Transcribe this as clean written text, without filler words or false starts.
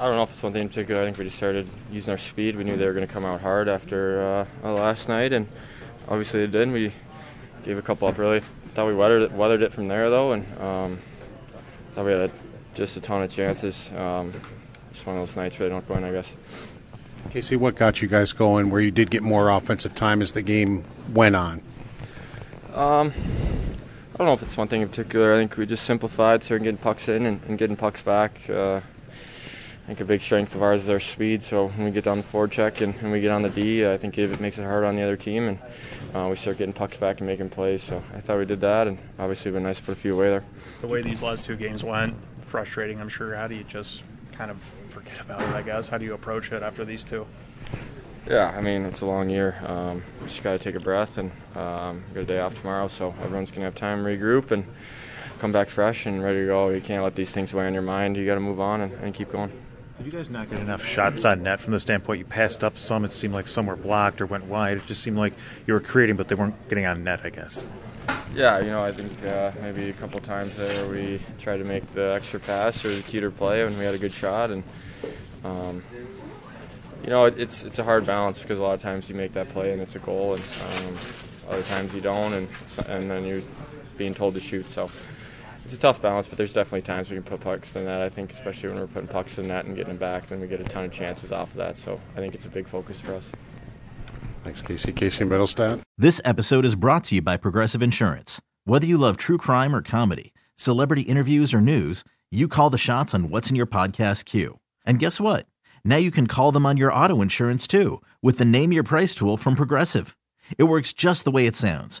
I don't know if it's one thing in particular. I think we just started using our speed. We knew they were going to come out hard after last night, and obviously they did. We gave a couple up early. Thought we weathered it from there, though, and thought we had just a ton of chances. Just one of those nights where they don't go in, I guess. Casey, what got you guys going where you did get more offensive time as the game went on? I don't know if it's one thing in particular. I think we just simplified, started getting pucks in and getting pucks back. I think a big strength of ours is our speed, so when we get down the forecheck and we get on the D, I think it makes it hard on the other team, and we start getting pucks back and making plays. So I thought we did that, and obviously it would be nice to put a few away there. The way these last two games went, frustrating, I'm sure. How do you just kind of forget about it, I guess? How do you approach it after these two? Yeah, I mean, it's a long year. Just got to take a breath, and we've got a day off tomorrow, so everyone's going to have time to regroup and come back fresh and ready to go. You can't let these things weigh on your mind. You got to move on and keep going. Did you guys not get enough shots on net from the standpoint? You passed up some, it seemed like some were blocked or went wide. It just seemed like you were creating, but they weren't getting on net, I guess. Yeah, you know, I think maybe a couple times there we tried to make the extra pass or the cuter play when we had a good shot. And, you know, it's a hard balance because a lot of times you make that play and it's a goal, and other times you don't, and then you're being told to shoot, so... It's a tough balance, but there's definitely times we can put pucks in that. I think especially when we're putting pucks in that and getting them back, then we get a ton of chances off of that. So I think it's a big focus for us. Thanks, Casey. Casey Mittelstadt. This episode is brought to you by Progressive Insurance. Whether you love true crime or comedy, celebrity interviews or news, you call the shots on what's in your podcast queue. And guess what? Now you can call them on your auto insurance too with the Name Your Price tool from Progressive. It works just the way it sounds.